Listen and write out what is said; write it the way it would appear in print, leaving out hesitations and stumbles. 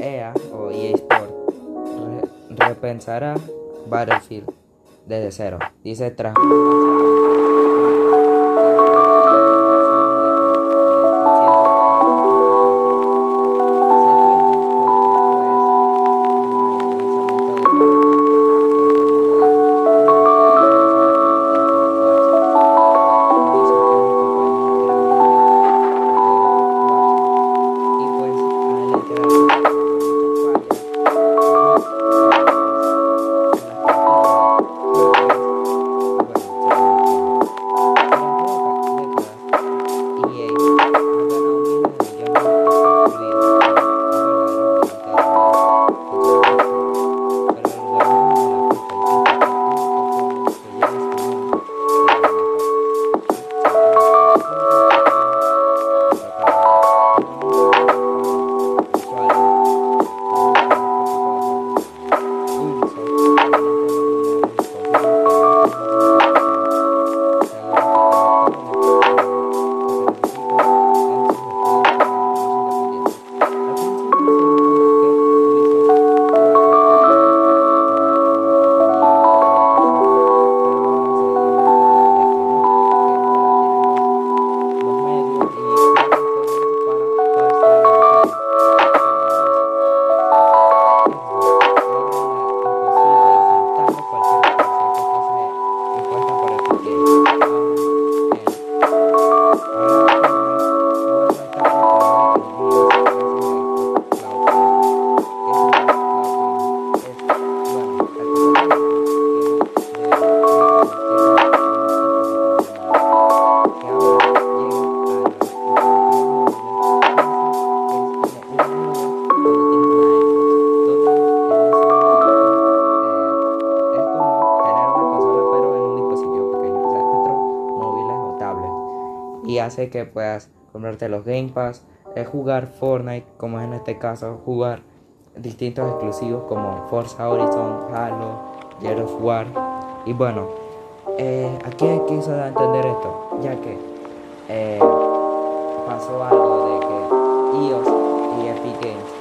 EA o EA Sports repensará Battlefield desde cero, dice tras. Y hace que puedas comprarte los Game Pass, jugar Fortnite, como es en este caso, jugar distintos exclusivos como Forza Horizon, Halo, Gears of War. Y bueno, aquí quiso dar a entender esto, ya que pasó algo de que EOS y Epic Games